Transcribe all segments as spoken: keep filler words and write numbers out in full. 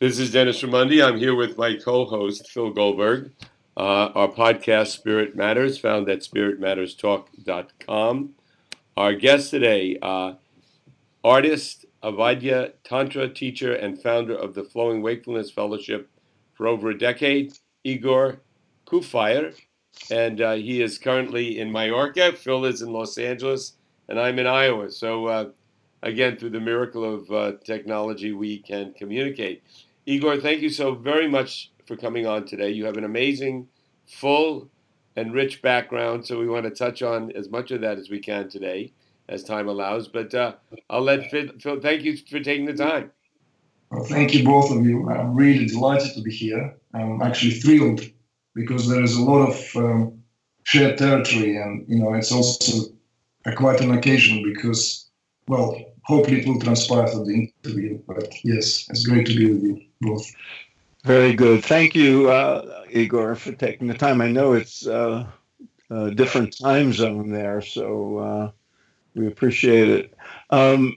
This is Dennis Ramundi. I'm here with my co-host, Phil Goldberg. Uh, our podcast, Spirit Matters, found at spirit matters talk dot com. Our guest today, uh, artist, Avadya Tantra teacher, and founder of the Flowing Wakefulness Fellowship for over a decade, Igor Kufayev. And uh, he is currently in Mallorca. Phil is in Los Angeles, and I'm in Iowa. So, uh, again, through the miracle of uh, technology, we can communicate. Igor, thank you so very much for coming on today. You have an amazing, full, and rich background, so we want to touch on as much of that as we can today, as time allows. But uh, I'll let Phil, Phil, thank you for taking the time. Well, thank you, both of you. I'm really delighted to be here. I'm actually thrilled because there is a lot of um, shared territory, and, you know, it's also a, quite an occasion because, well, hopefully it will transpire for the interview, but yes, it's great to be with you both. Very good. Thank you, uh, Igor, for taking the time. I know it's uh, a different time zone there, so uh, we appreciate it. Um,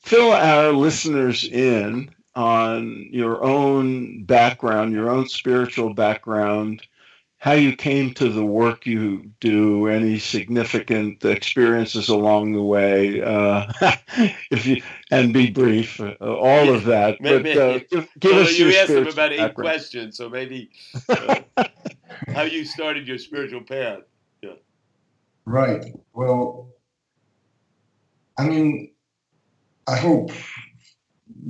fill our listeners in on your own background, your own spiritual background, how you came to the work you do, any significant experiences along the way, uh, if you and be brief, uh, all yeah, of that. Maybe, but uh, give, give well, us you your asked him about eight background. questions, so maybe uh, how you started your spiritual path. Yeah. Right. Well, I mean, I hope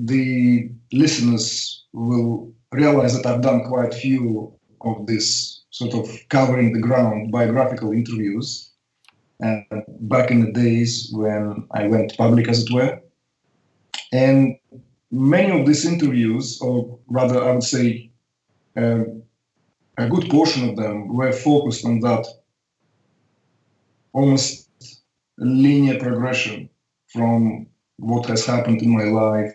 the listeners will realize that I've done quite a few of this sort of covering the ground biographical interviews uh, back in the days when I went public, as it were. And many of these interviews, or rather I would say uh, a good portion of them, were focused on that almost linear progression from what has happened in my life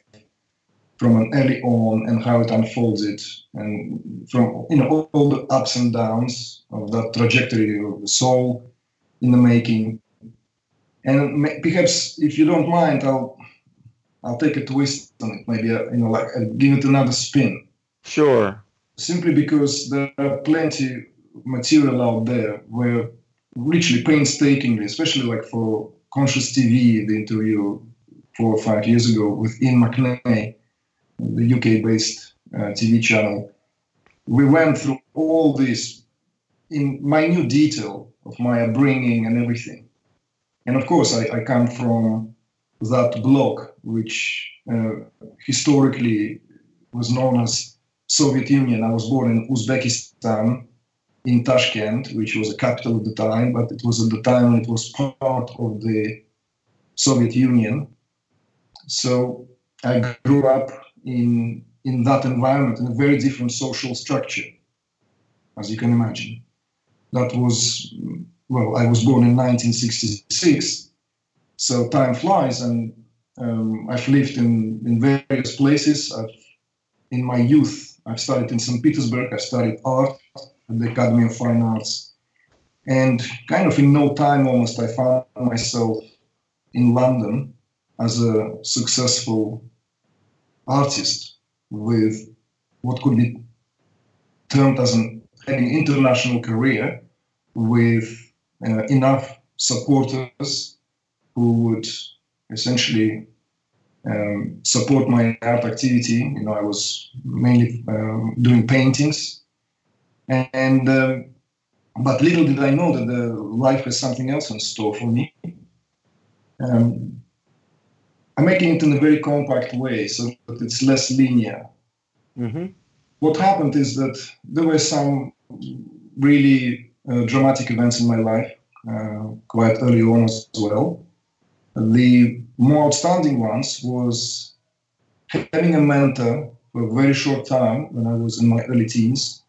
from an early on and how it unfolded, and from, you know, all, all the ups and downs of that trajectory of the soul in the making. And perhaps, if you don't mind, I'll I'll take a twist on it, maybe, you know, like I'll give it another spin. Sure. Simply because there are plenty of material out there where, richly, painstakingly, especially like for Conscious T V, the interview four or five years ago with Ian McLean, the U K-based uh, T V channel, we went through all this in minute detail of my upbringing and everything. And of course, I, I come from that block, which uh, historically was known as Soviet Union. I was born in Uzbekistan, in Tashkent, which was a capital at the time, but it was at the time it was part of the Soviet Union. So I grew up in in that environment, in a very different social structure, as you can imagine. That was, well, I was born in nineteen sixty-six, so time flies, and um, I've lived in, in various places. I've, in my youth, I've studied in Saint Petersburg, I studied art at the Academy of Fine Arts, and kind of in no time almost I found myself in London as a successful artist with what could be termed as an, an international career, with uh, enough supporters who would essentially um, support my art activity. You know, I was mainly um, doing paintings, and, and uh, but little did I know that the life has something else in store for me. Um, I'm making it in a very compact way, so that it's less linear. Mm-hmm. What happened is that there were some really uh, dramatic events in my life, uh, quite early on as well. The more outstanding ones was having a mentor for a very short time when I was in my early teens,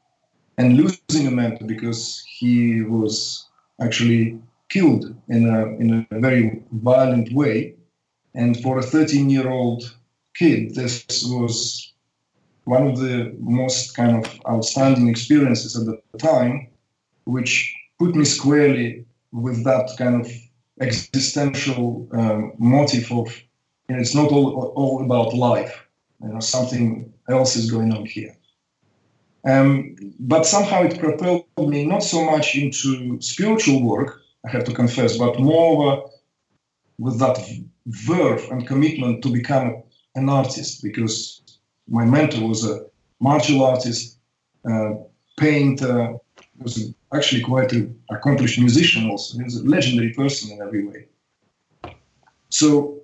and losing a mentor because he was actually killed in a, in a very violent way. And for a thirteen-year-old kid, this was one of the most kind of outstanding experiences at the time, which put me squarely with that kind of existential um, motif of, you know, it's not all, all about life. You know, something else is going on here. Um, but somehow it propelled me not so much into spiritual work, I have to confess, but more uh, with that verve and commitment to become an artist, because my mentor was a martial artist, uh, painter, was actually quite an accomplished musician also. He was a legendary person in every way. So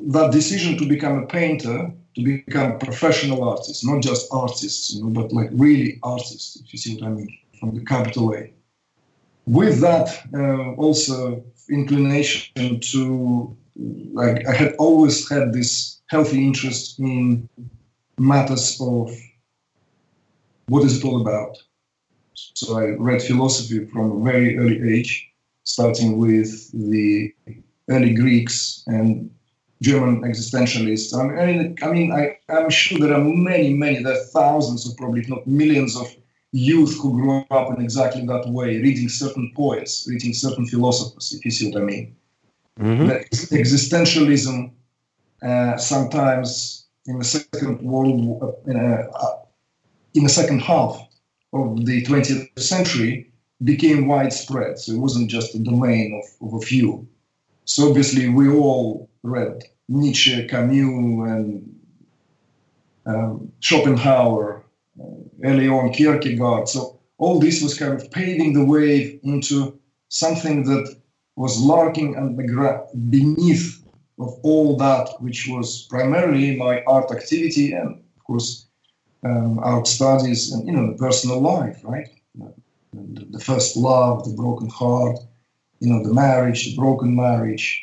that decision to become a painter, to become a professional artist, not just artists, you know, but like really artists, if you see what I mean, from the capital A. With that uh, also inclination to, like, I had always had this healthy interest in matters of what is it all about. So I read philosophy from a very early age, starting with the early Greeks and German existentialists. I mean, I mean I, I'm sure there are many, many, there are thousands or probably not millions of youth who grew up in exactly that way, reading certain poets, reading certain philosophers, if you see what I mean. Mm-hmm. Existentialism, uh, sometimes in the second world, War, in, a, in the second half of the twentieth century, became widespread. So it wasn't just a domain of, of a few. So obviously we all read Nietzsche, Camus, and um, Schopenhauer, uh, early on Kierkegaard. So all this was kind of paving the way into something that was lurking underground beneath of all that, which was primarily my art activity and, of course, um, art studies and, you know, the personal life, right? The, the first love, the broken heart, you know, the marriage, the broken marriage.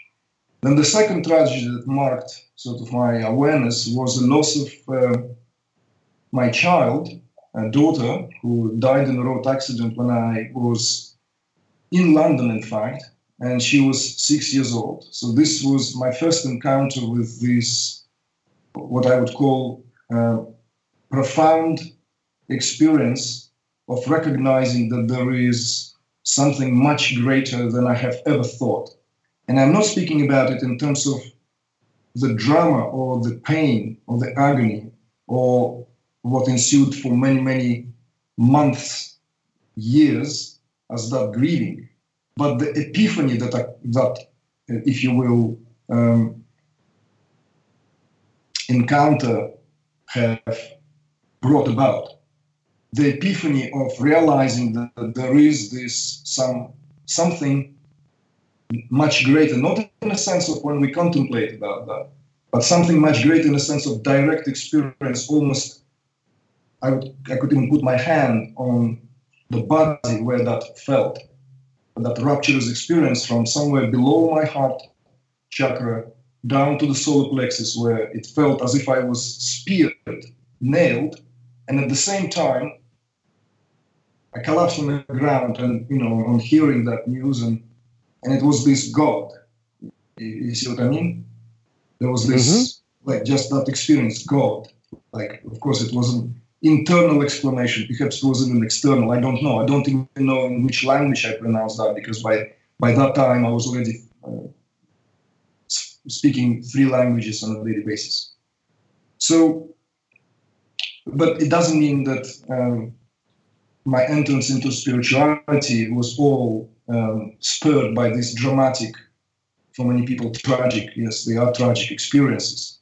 Then the second tragedy that marked sort of my awareness was the loss of uh, my child, a daughter, who died in a road accident when I was in London, in fact, and she was six years old. So this was my first encounter with this, what I would call uh, profound experience of recognizing that there is something much greater than I have ever thought. And I'm not speaking about it in terms of the drama or the pain or the agony or what ensued for many, many months, years as that grieving, but the epiphany that, I, that if you will, um, encounter have brought about. The epiphany of realizing that, that there is this some something much greater, not in the sense of when we contemplate about that, but something much greater in the sense of direct experience. Almost, I would, I could even put my hand on the body where that felt, that rupturous experience from somewhere below my heart chakra down to the solar plexus, where it felt as if I was speared, nailed, and at the same time, I collapsed on the ground, and you know, on hearing that news and. And it was this God, you see what I mean? There was this, mm-hmm. like, just that experience, God. Like, of course, it was an internal explanation. Perhaps it wasn't an external. I don't know. I don't even know in which language I pronounced that, because by, by that time, I was already uh, speaking three languages on a daily basis. So, but it doesn't mean that um, my entrance into spirituality was all Um, spurred by this dramatic, for many people tragic, yes, they are tragic experiences.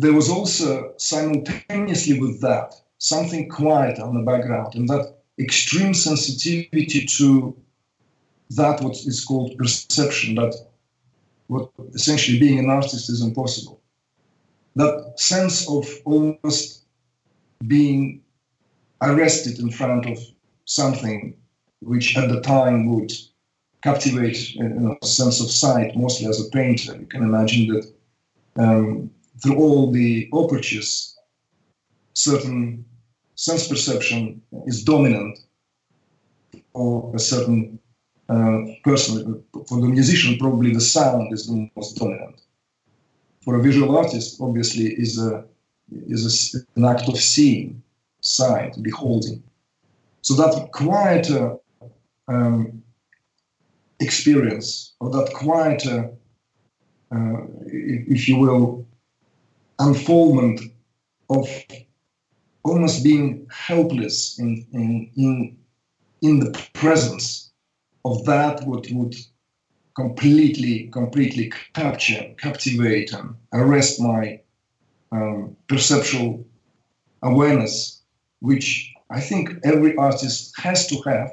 There was also simultaneously with that something quiet on the background, and that extreme sensitivity to that what is called perception, that what essentially being an artist is impossible. That sense of almost being arrested in front of something which at the time would captivate a you know, sense of sight, mostly as a painter. You can imagine that um, through all the apertures, certain sense perception is dominant for a certain uh, person. For the musician, probably the sound is the most dominant. For a visual artist, obviously, is a is a, an act of seeing, sight, beholding. So that quieter Um, experience, or that quieter, uh, if you will, unfoldment of almost being helpless in, in, in, in the presence of that what would completely, completely capture, captivate and arrest my um, perceptual awareness, which I think every artist has to have.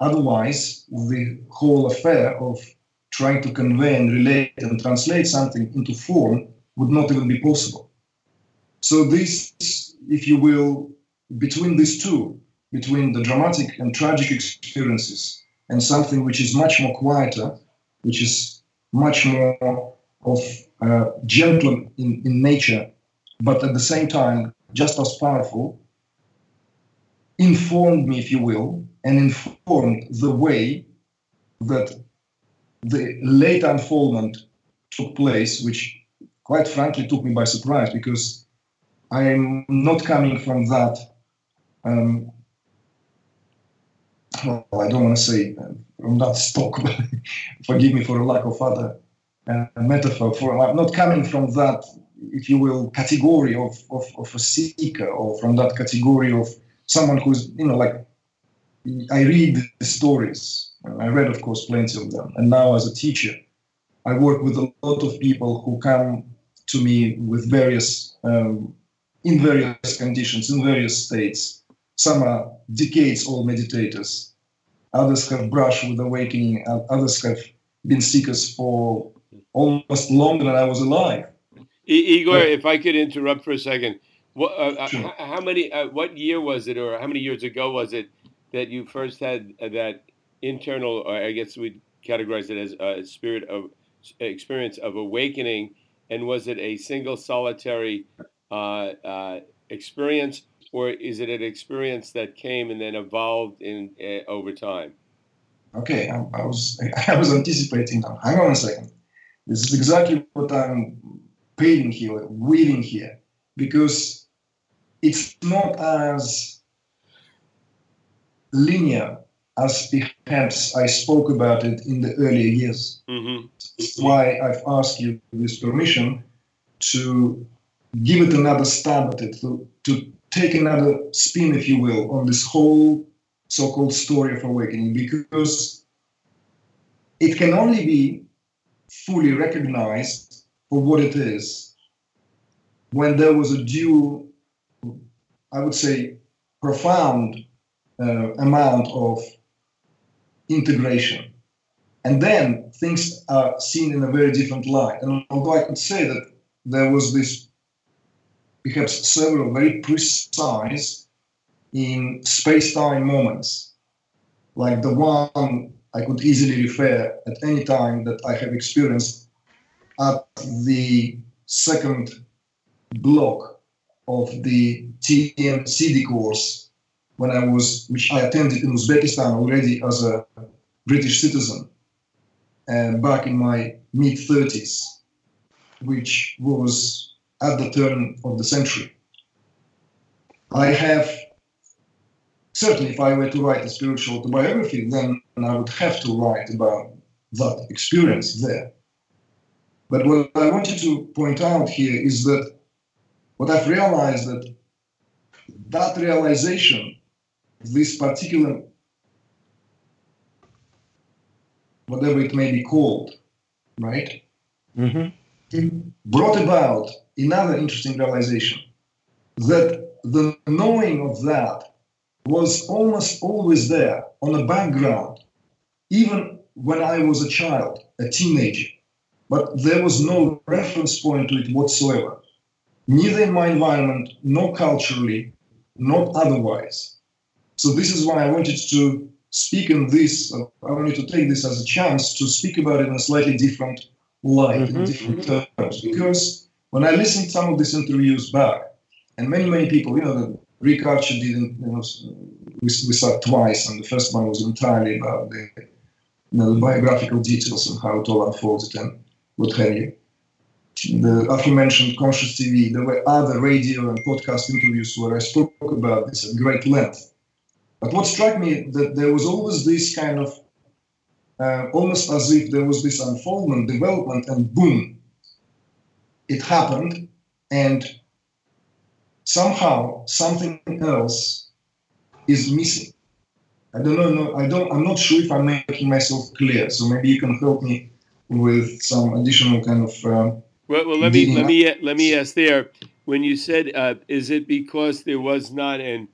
Otherwise, the whole affair of trying to convey and relate and translate something into form would not even be possible. So this, if you will, between these two, between the dramatic and tragic experiences and something which is much more quieter, which is much more of uh, gentle in, in nature, but at the same time, just as powerful, informed me, if you will, and informed the way that the late unfoldment took place, which quite frankly took me by surprise, because I'm not coming from that, um, well, I don't want to say from that stock, but forgive me for a lack of other uh, metaphor, for, I'm not coming from that, if you will, category of, of, of a seeker, or from that category of someone who's, you know, like, I read the stories, and I read, of course, plenty of them. And now as a teacher, I work with a lot of people who come to me with various, um, in various conditions, in various states. Some are decades old meditators. Others have brushed with awakening. Others have been seekers for almost longer than I was alive. I- Igor, but, if I could interrupt for a second. What, uh, sure. uh, how many, uh, what year was it, or how many years ago was it, that you first had that internal, or I guess we'd categorize it as a spirit of experience of awakening? And was it a single solitary uh, uh, experience, or is it an experience that came and then evolved in uh, over time? Okay, I, I was I was anticipating now. Hang on a second. This is exactly what I'm painting here, weaving here, because it's not as linear as perhaps I spoke about it in the earlier years. Mm-hmm. That's why I've asked you this permission to give it another stab at it, to, to take another spin, if you will, on this whole so-called story of awakening, because it can only be fully recognized for what it is when there was a due, I would say, profound Uh, amount of integration. And then things are seen in a very different light. And although I could say that there was this, perhaps several very precise in space-time moments, like the one I could easily refer at any time that I have experienced at the second block of the T M C D course, when I was, which I attended in Uzbekistan already as a British citizen, and back in my mid thirties, which was at the turn of the century. I have, certainly if I were to write a spiritual autobiography, then I would have to write about that experience there. But what I wanted to point out here is that what I've realized that that realization, this particular, whatever it may be called, right? Mm-hmm. It brought about another interesting realization, that the knowing of that was almost always there on the background, even when I was a child, a teenager, but there was no reference point to it whatsoever, neither in my environment, nor culturally, not otherwise. So this is why I wanted to speak in this, I wanted to take this as a chance to speak about it in a slightly different light, mm-hmm. in different terms. Because when I listened to some of these interviews back, and many, many people, you know, Rick Archer didn't, you know, we, we saw twice, and the first one was entirely about the, you know, the biographical details and how it all unfolded and what have you. The aforementioned Conscious T V, there were other radio and podcast interviews where I spoke about this at great length. But what struck me that there was always this kind of, uh, almost as if there was this unfoldment, development, and boom, it happened, and somehow something else is missing. I don't know, no, I don't, I'm not sure if I'm making myself clear, so maybe you can help me with some additional kind of... Uh, well, well, let me, let me, let me ask there, when you said, uh, is it because there was not an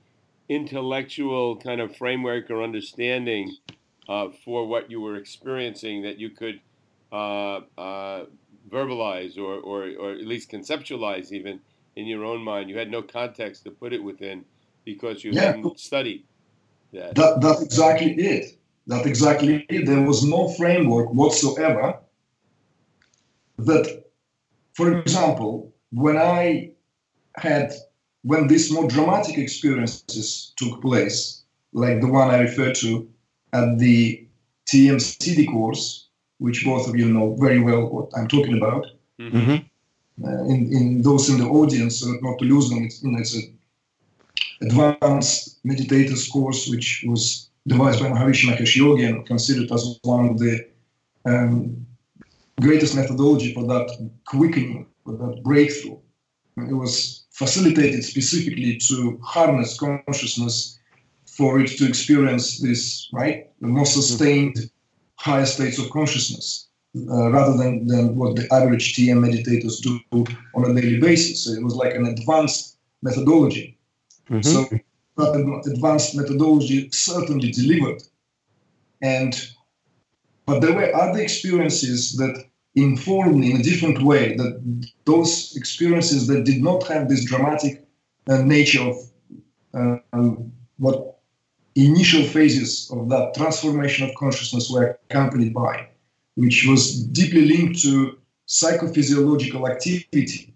intellectual kind of framework or understanding uh, for what you were experiencing that you could uh, uh, verbalize or, or, or at least conceptualize even in your own mind? You had no context to put it within because you yeah. hadn't studied that. that. That's exactly it. That's exactly it. There was no framework whatsoever that, for example, when I had... when these more dramatic experiences took place, like the one I referred to at the T M C D course, which both of you know very well what I'm talking about, mm-hmm. uh, in, in those in the audience, uh, not to lose them, it's, you know, it's an advanced meditators course, which was devised by Maharishi Mahesh Yogi and considered as one of the um, greatest methodology for that quickening, for that breakthrough. It was facilitated specifically to harness consciousness for it to experience this, right, the more sustained higher states of consciousness, uh, rather than, than what the average T M meditators do on a daily basis. So it was like an advanced methodology. Mm-hmm. So that advanced methodology certainly delivered. And, but there were other experiences that informed me in a different way, that those experiences that did not have this dramatic uh, nature of uh, um, what initial phases of that transformation of consciousness were accompanied by, which was deeply linked to psychophysiological activity,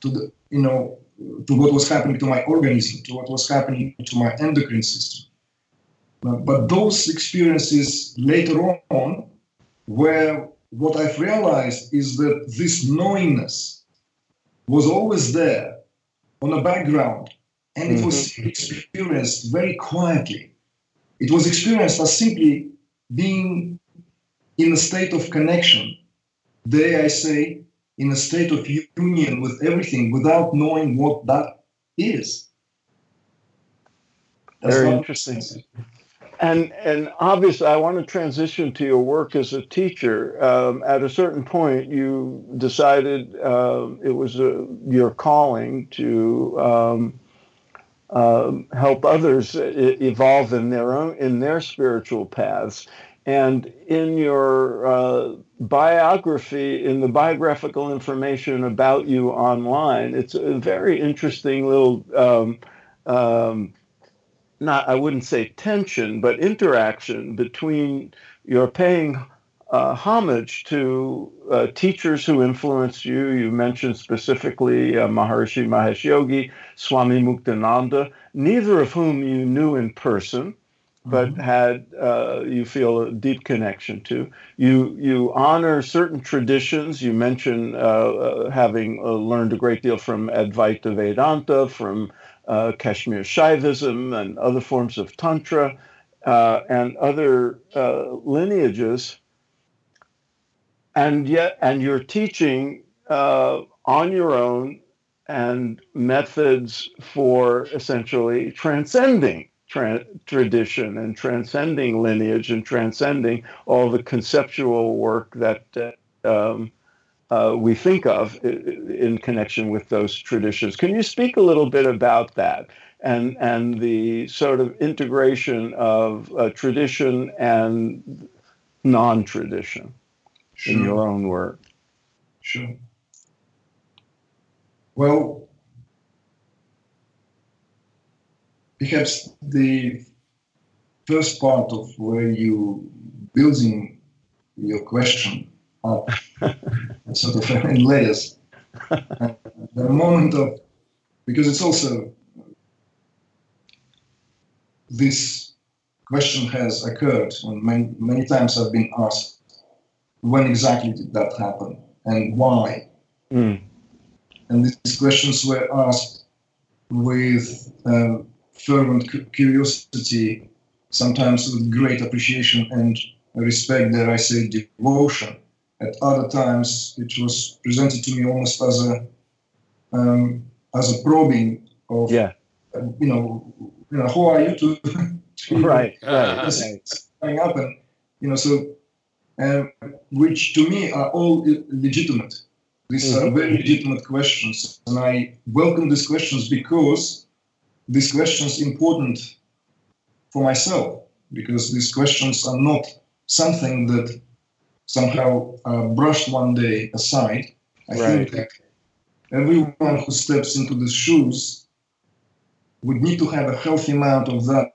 to the, you know, to what was happening to my organism, to what was happening to my endocrine system. Uh, but those experiences later on were... what I've realized is that this knowingness was always there on the background, and it was experienced very quietly. It was experienced as simply being in a state of connection, dare I say, in a state of union with everything without knowing what that is. That's very interesting. And and obviously, I want to transition to your work as a teacher. Um, at a certain point, you decided uh, it was a, your calling to um, uh, help others evolve in their own in their spiritual paths. And in your uh, biography, in the biographical information about you online, it's a very interesting little. Um, um, Not, I wouldn't say tension, but interaction between your paying uh, homage to uh, teachers who influenced you. You mentioned specifically uh, Maharishi Mahesh Yogi, Swami Muktananda, neither of whom you knew in person, but mm-hmm. had uh, you feel a deep connection to. You you honor certain traditions. You mention uh, uh, having uh, learned a great deal from Advaita Vedanta, from Uh, Kashmir Shaivism and other forms of Tantra uh, and other uh, lineages, and yet, and you're teaching uh, on your own and methods for essentially transcending tra- tradition and transcending lineage and transcending all the conceptual work that uh, um, Uh, we think of in connection with those traditions. Can you speak a little bit about that and and the sort of integration of uh, tradition and non-tradition sure. in your own work? Sure. Well, perhaps the first part of where you're building your question up sort of in layers. The moment of, because it's also, this question has occurred, and many, many times I've been asked, when exactly did that happen and why? Mm. And these questions were asked with uh, fervent curiosity, sometimes with great appreciation and respect, dare I say, devotion. At other times, it was presented to me almost as a um, as a probing of, yeah. uh, you know, you know, who are you to, to right, right, right. coming up, and you know, so uh, which to me are all legitimate. These mm-hmm. are very legitimate questions, and I welcome these questions because these questions are important for myself, because these questions are not something that somehow uh, brushed one day aside. I right. think that everyone who steps into these shoes would need to have a healthy amount of that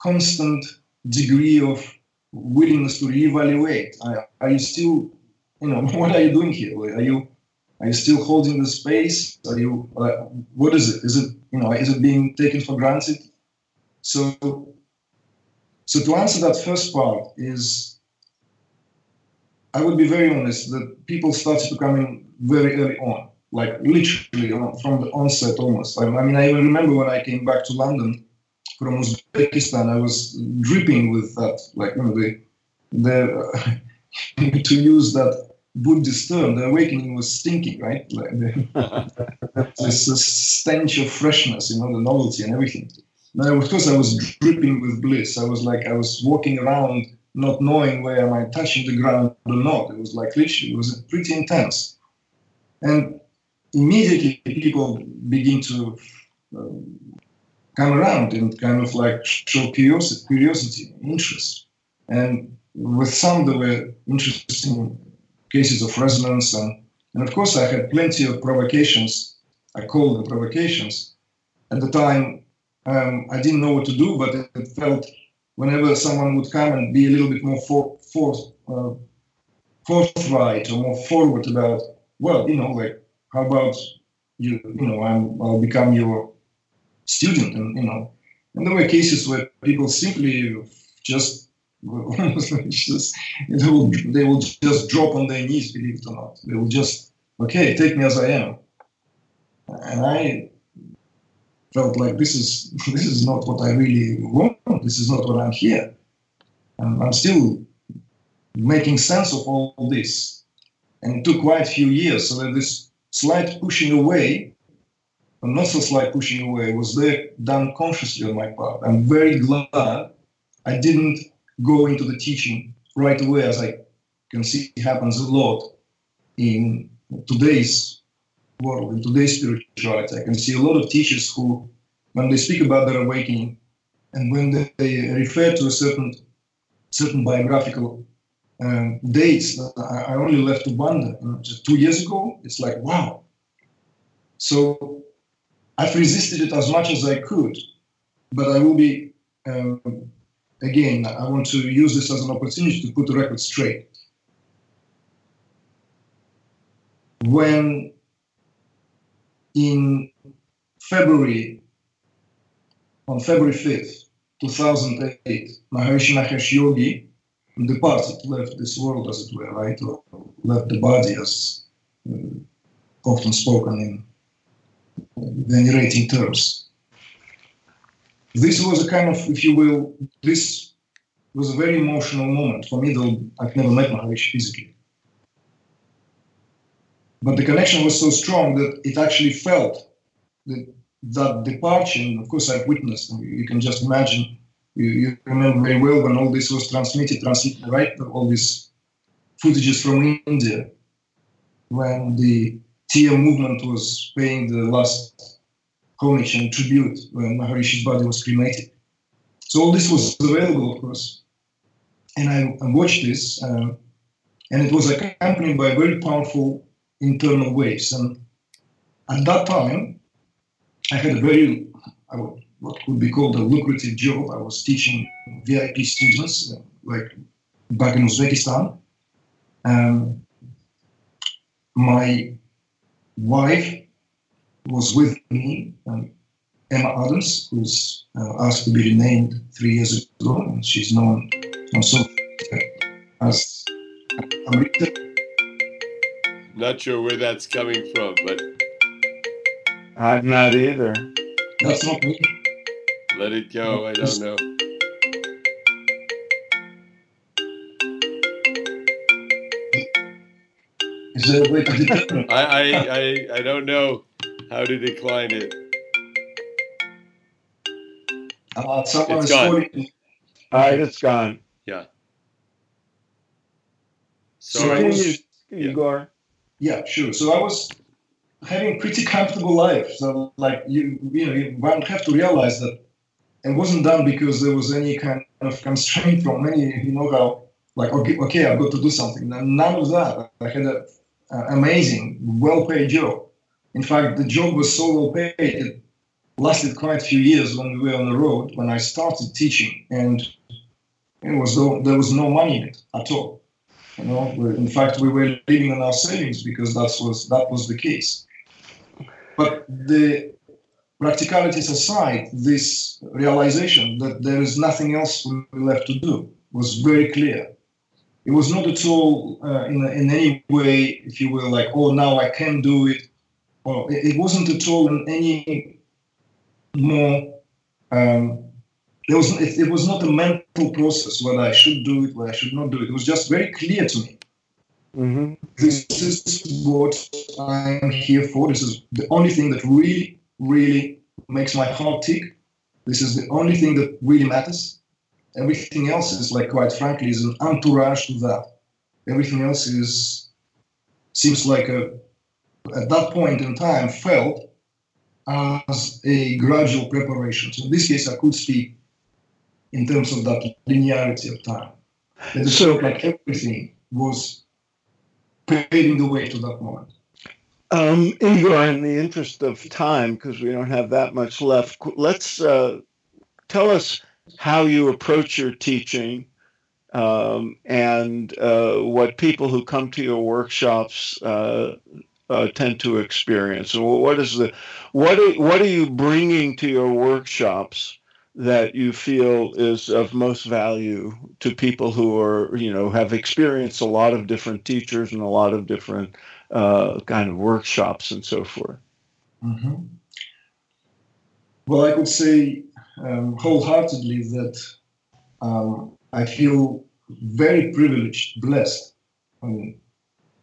constant degree of willingness to reevaluate. Are, are you still, you know, what are you doing here? Are you, are you still holding the space? Are you, uh, what is it? Is it, you know, is it being taken for granted? So, so to answer that first part is, I would be very honest that people started to come in very early on, like literally from the onset almost. I mean, I even remember when I came back to London from Uzbekistan, I was dripping with that, like, you know, the, the uh, to use that Buddhist term, the awakening was stinking, right? Like the, this uh, stench of freshness, you know, the novelty and everything. Now, of course, I was dripping with bliss. I was like, I was walking around not knowing where am I touching the ground or not. It was like literally, it was pretty intense. And immediately people begin to um, come around and kind of like show curiosity, curiosity, interest. And with some there were interesting cases of resonance. And, and of course I had plenty of provocations. I call them provocations. At the time, um, I didn't know what to do, but it, it felt whenever someone would come and be a little bit more for, for, uh, forthright or more forward about, well, you know, like, how about, you you know, I'm, I'll become your student, and, you know. And there were cases where people simply just, just they, will, they will just drop on their knees, believe it or not. They will just, okay, take me as I am. And I felt like this is this is not what I really want. This is not what I'm here. And I'm still making sense of all this. And it took quite a few years. So that this slight pushing away, or not so slight pushing away, was there done consciously on my part. I'm very glad I didn't go into the teaching right away, as I can see happens a lot in today's world, in today's spirituality. I can see a lot of teachers who, when they speak about their awakening, and when they, they refer to a certain certain biographical um, dates, I, I only left to wonder, you know, just two years ago, it's like, wow. So I've resisted it as much as I could, but I will be, um, again, I want to use this as an opportunity to put the record straight. When in February, on February fifth, two thousand eight, Maharishi Mahesh Yogi departed, left this world, as it were, right, or left the body, as uh, often spoken in venerating terms. This was a kind of, if you will, this was a very emotional moment for me, though I've never met Maharishi physically. But the connection was so strong that it actually felt that, that departure. And of course, I've witnessed, and you can just imagine, you, you remember very well when all this was transmitted, transmitted, right? All these footages from India, when the T M movement was paying the last homage and tribute, when Maharishi's body was cremated. So all this was available, of course. And I, I watched this, uh, and it was accompanied by very powerful internal waves. And at that time, I had a very, I would, what could be called a lucrative job. I was teaching V I P students, uh, like back in Uzbekistan. Um, my wife was with me, um, Emma Adams, who's uh, asked to be renamed three years ago, and she's known also as Amrita. Not sure where that's coming from, but I'm not either. That's not me. Let it go. I don't know. Is there a way to I, I, I, I don't know. How to decline it. Uh, someone it's gone. forty. All right, it's gone. Yeah. Sorry. So you, Igor. Yeah. yeah, sure. So I was having a pretty comfortable life. So, like, you, you know, you one have to realize that it wasn't done because there was any kind of constraint from any, you know, how, like, okay, okay, I've got to do something. None of that. I had an amazing, well-paid job. In fact, the job was so well-paid, it lasted quite a few years when we were on the road, when I started teaching, and it was no, there was no money in it at all. You know, in fact, we were living on our savings because that was that was the case. But the practicalities aside, this realization that there is nothing else we left to do was very clear. It was not at all uh, in in any way, if you will, like, oh, now I can do it. Or it wasn't at all in any more. Um, There was, it, it was not a mental process whether I should do it, whether I should not do it. It was just very clear to me. Mm-hmm. This is what I'm here for. This is the only thing that really, really makes my heart tick. This is the only thing that really matters. Everything else is, like, quite frankly, is an entourage to that. Everything else is seems like a, at that point in time, felt as a gradual preparation. So in this case, I could speak in terms of that linearity of time. It so, felt like everything was paving the way to that moment. Um, Igor, in the interest of time, because we don't have that much left, let's uh, tell us how you approach your teaching um, and uh, what people who come to your workshops uh, uh, tend to experience. So what is the what are, what are you bringing to your workshops that you feel is of most value to people who are, you know, have experienced a lot of different teachers and a lot of different uh, kind of workshops and so forth? Mm-hmm. Well, I could say um, wholeheartedly that um, I feel very privileged, blessed, I mean,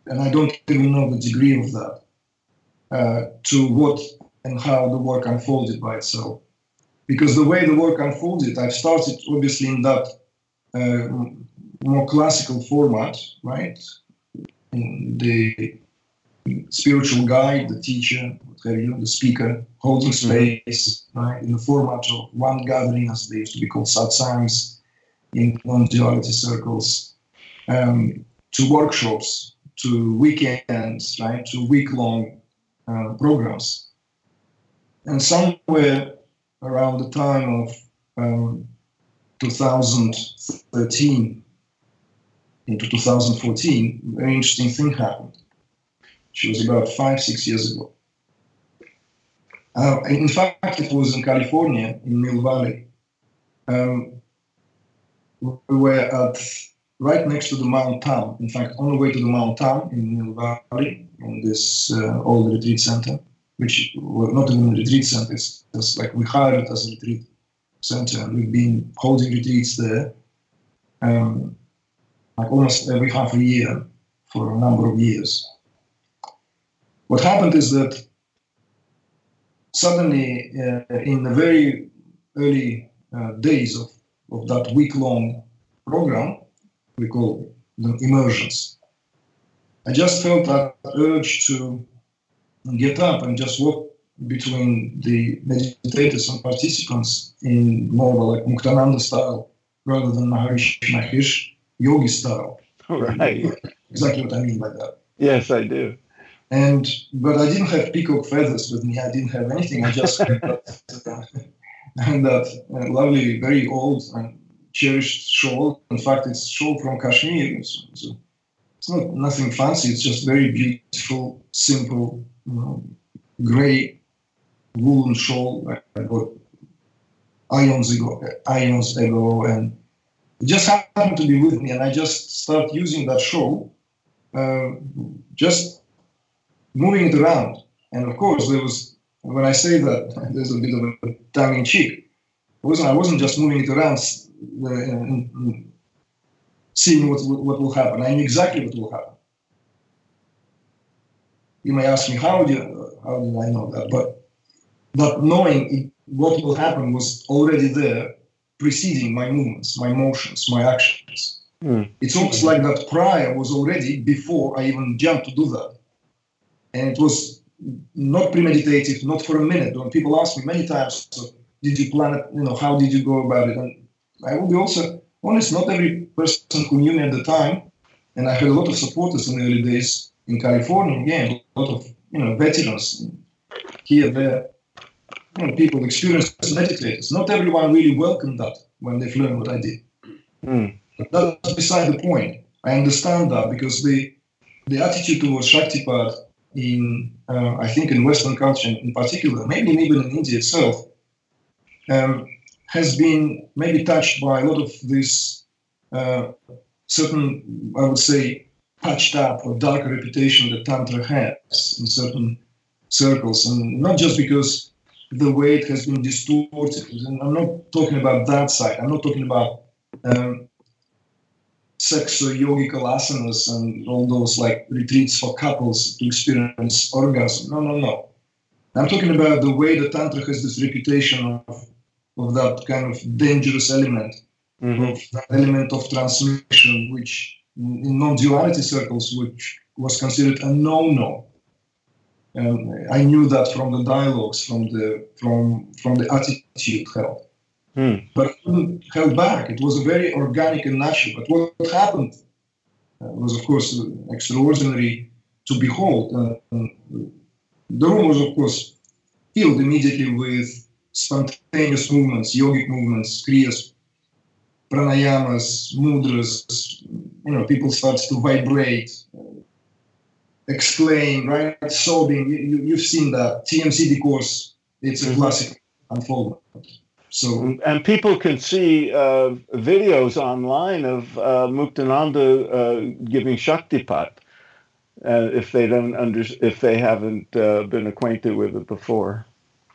and I don't even know the degree of that, uh, to what and how the work unfolded by itself. Because the way the work unfolded, I've started obviously in that uh, more classical format, right? In the spiritual guide, the teacher, whatever you, the speaker, holding space, right? In the format of one gathering, as they used to be called, satsangs, in non-duality circles, um, to workshops, to weekends, right? To week-long uh, programs, and somewhere around the time of um, two thousand thirteen into two thousand fourteen, a very interesting thing happened. It was about five, six years ago. Uh, in fact, it was in California, in Mill Valley. Um, we were at right next to the Mount Town. In fact, on the way to the Mount Town in Mill Valley, on this uh, old retreat center, which were not even a retreat center, it's just like we hired it as a retreat center. We've been holding retreats there um, like almost every half a year for a number of years. What happened is that suddenly uh, in the very early uh, days of, of that week-long program, we call them immersions, I just felt that urge to get up and just walk between the meditators and participants in more like Muktananda style rather than Maharishi Mahesh Yogi style. Right. Exactly what I mean by that. Yes, I do. And but I didn't have peacock feathers with me. I didn't have anything. I just had that, and that lovely, very old and cherished shawl. In fact, it's shawl from Kashmir. It's, it's not nothing fancy. It's just very beautiful, simple, you know, gray woolen shawl I bought ions ago, ions ago, and it just happened to be with me, and I just start using that shawl, uh, just moving it around. And of course, there was, when I say that, there's a bit of a tongue in cheek. I wasn't, I wasn't just moving it around, uh, seeing what what will happen. I knew exactly what will happen. You may ask me, how did, you, how did I know that? But, but knowing it, what will happen was already there, preceding my movements, my motions, my actions. Mm. It's almost like that prior was already before I even jumped to do that. And it was not premeditative, not for a minute. When people ask me many times, so did you plan it, you know, how did you go about it? And I will be also honest, not every person who knew me at the time, and I had a lot of supporters in the early days in California, again, a lot of, you know, veterans here, there, you know, people experienced meditators. Not everyone really welcomed that when they've learned what I did. Mm. But that's beside the point. I understand that because the, the attitude towards Shaktipat in, uh, I think, in Western culture in particular, maybe even in India itself, um, has been maybe touched by a lot of these uh, certain, I would say, patched up or dark reputation that Tantra has in certain circles. And not just because the way it has been distorted. And I'm not talking about that side. I'm not talking about um, sex or yogical asanas and all those like retreats for couples to experience orgasm. No, no, no. I'm talking about the way the Tantra has this reputation of, of that kind of dangerous element, mm-hmm. of that element of transmission, which in non-duality circles, which was considered a no-no. Um, I knew that from the dialogues, from the from from the attitude held. Mm. But held back. It was a very organic and natural. But what happened was, of course, extraordinary to behold. Uh, the room was, of course, filled immediately with spontaneous movements, yogic movements, kriyas, pranayamas, mudras. You know, people started to vibrate, exclaim, right? Sobbing. You, you, you've seen that T M C D course. It's a classic unfoldment. So, and people can see uh, videos online of uh, Muktananda uh, giving Shaktipat uh, if they don't under if they haven't uh, been acquainted with it before.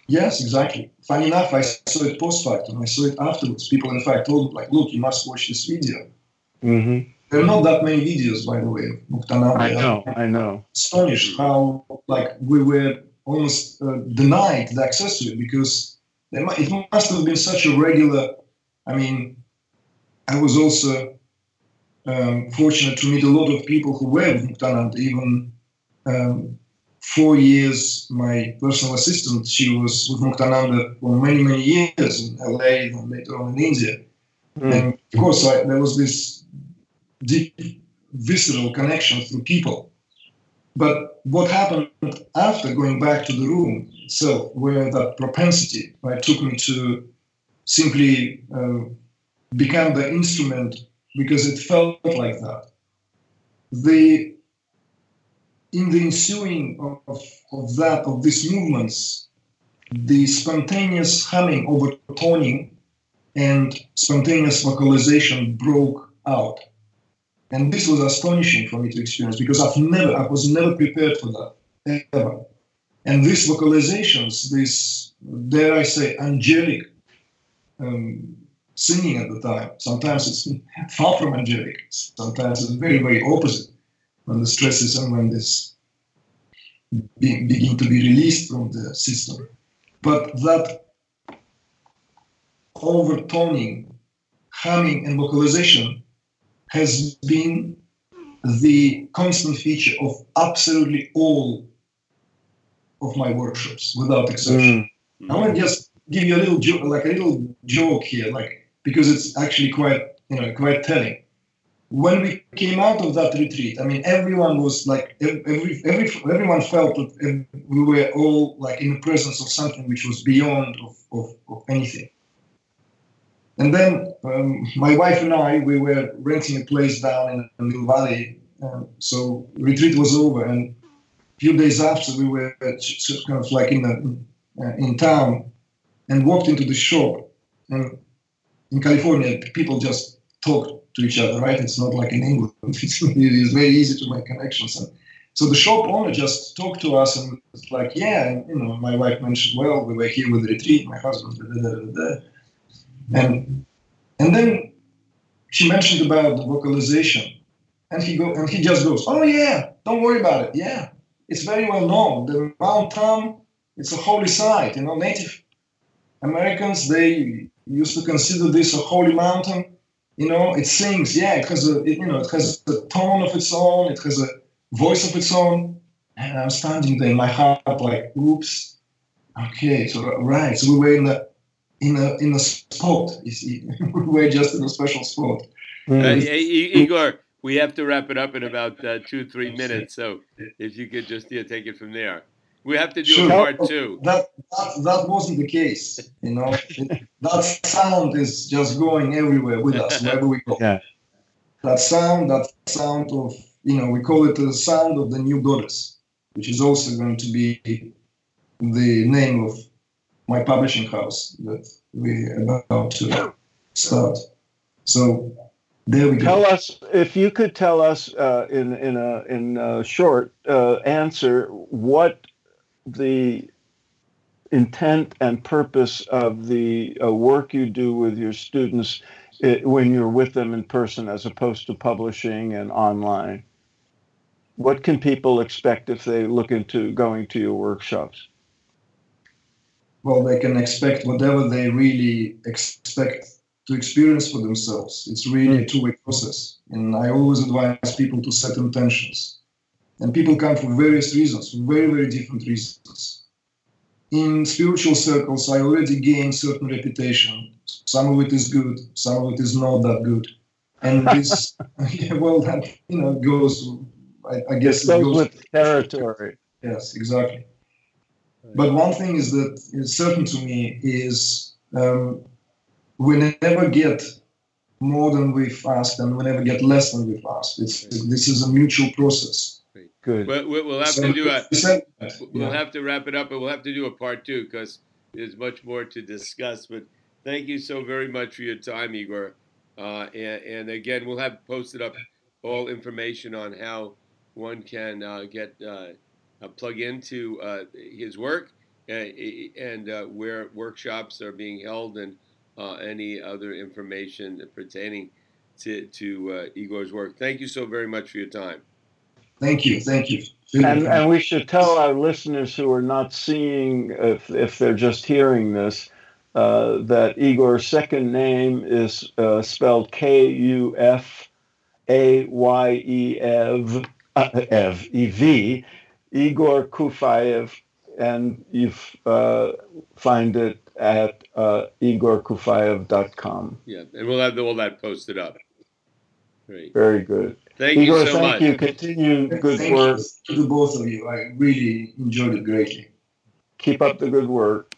Yes, exactly. Funny enough, I saw it post factum. I saw it afterwards. People, in fact, told me, like, "Look, you must watch this video." Mm-hmm. There are not that many videos, by the way, of Muktananda. I know, I know. Astonished how, like, we were almost uh, denied the access to it because. It must have been such a regular, I mean, I was also um, fortunate to meet a lot of people who were with Muktananda. Even um, four years, my personal assistant, she was with Muktananda for many, many years in L A and later on in India. Mm. And of course, I, there was this deep, visceral connection through people. But what happened after going back to the room itself, where that propensity right, took me to simply uh, become the instrument because it felt like that. The in the ensuing of, of, of that of these movements, the spontaneous humming, overtoning, and spontaneous vocalization broke out. And this was astonishing for me to experience because I've never, I was never prepared for that, ever. And these vocalizations, this, dare I say, angelic um, singing at the time, sometimes it's far from angelic, sometimes it's very, very opposite when the stresses and when this be, begin to be released from the system. But that overtoning, humming, and vocalization has been the constant feature of absolutely all of my workshops, without exception. Mm. I want to just give you a little joke, like a little joke here, like because it's actually quite, you know, quite telling. When we came out of that retreat, I mean, everyone was like, every, every everyone felt that we were all like in the presence of something which was beyond of, of, of anything. And then um, my wife and I, we were renting a place down in, in the valley. Um, so retreat was over, and a few days after, we were kind of like in the, uh, in town, and walked into the shop. And in California, people just talk to each other, right? It's not like in England; it's, it is very easy to make connections. And so the shop owner just talked to us, and it's like, yeah, and, you know, my wife mentioned, well, we were here with the retreat, my husband, da da da da. And and then she mentioned about the vocalization, and he go and he just goes, oh yeah, don't worry about it, yeah, it's very well known. The Mount Tom, it's a holy site. You know, Native Americans, they used to consider this a holy mountain. You know, it sings, yeah, it has a, it, you know, it has a tone of its own, it has a voice of its own. And I'm standing there in my heart like, oops, okay, so right, so we were in a, in a, in a spot, you see, we were just in a special spot. Uh, Igor, we have to wrap it up in about uh, two, three minutes, so if you could just yeah, take it from there. We have to do sure. a part two. That, that that wasn't the case, you know. That sound is just going everywhere with us, wherever we go. Yeah. That sound, that sound of, you know, we call it the sound of the new goddess, which is also going to be the name of my publishing house that we're about to start. So there we go. Tell us, if you could tell us uh, in in a in a short uh, answer what the intent and purpose of the uh, work you do with your students it, when you're with them in person as opposed to publishing and online. What can people expect if they look into going to your workshops? Well, they can expect whatever they really expect to experience for themselves. It's really a two-way process. And I always advise people to set intentions. And people come for various reasons, for very, very different reasons. In spiritual circles, I already gained certain reputation. Some of it is good, some of it is not that good. And this, yeah, well, that, you know, goes, I, I guess it, it goes with territory. Yes, exactly. Right. But one thing is that is certain to me is um, we never get more than we've asked, and we never get less than we've asked. It's, this is a mutual process. Good. Well, we'll have to do a, we'll have to wrap it up, and we'll have to do a part two because there's much more to discuss. But thank you so very much for your time, Igor. Uh, and, and again, we'll have posted up all information on how one can uh, get uh, uh, plug into uh, his work uh, and uh, where workshops are being held and uh, any other information pertaining to, to uh, Igor's work. Thank you so very much for your time. Thank you, thank you. And, and we should tell our listeners who are not seeing, if, if they're just hearing this, uh, that Igor's second name is uh, spelled K U F A Y E V, uh, E V, Igor Kufayev, and you uh, find it at uh, igor kufayev dot com. Yeah, and we'll have all that posted up. Great. Very good. Thank Igor, you so thank much. You. Continue good thank work. You to the both of you. I really enjoyed it greatly. Keep up the good work.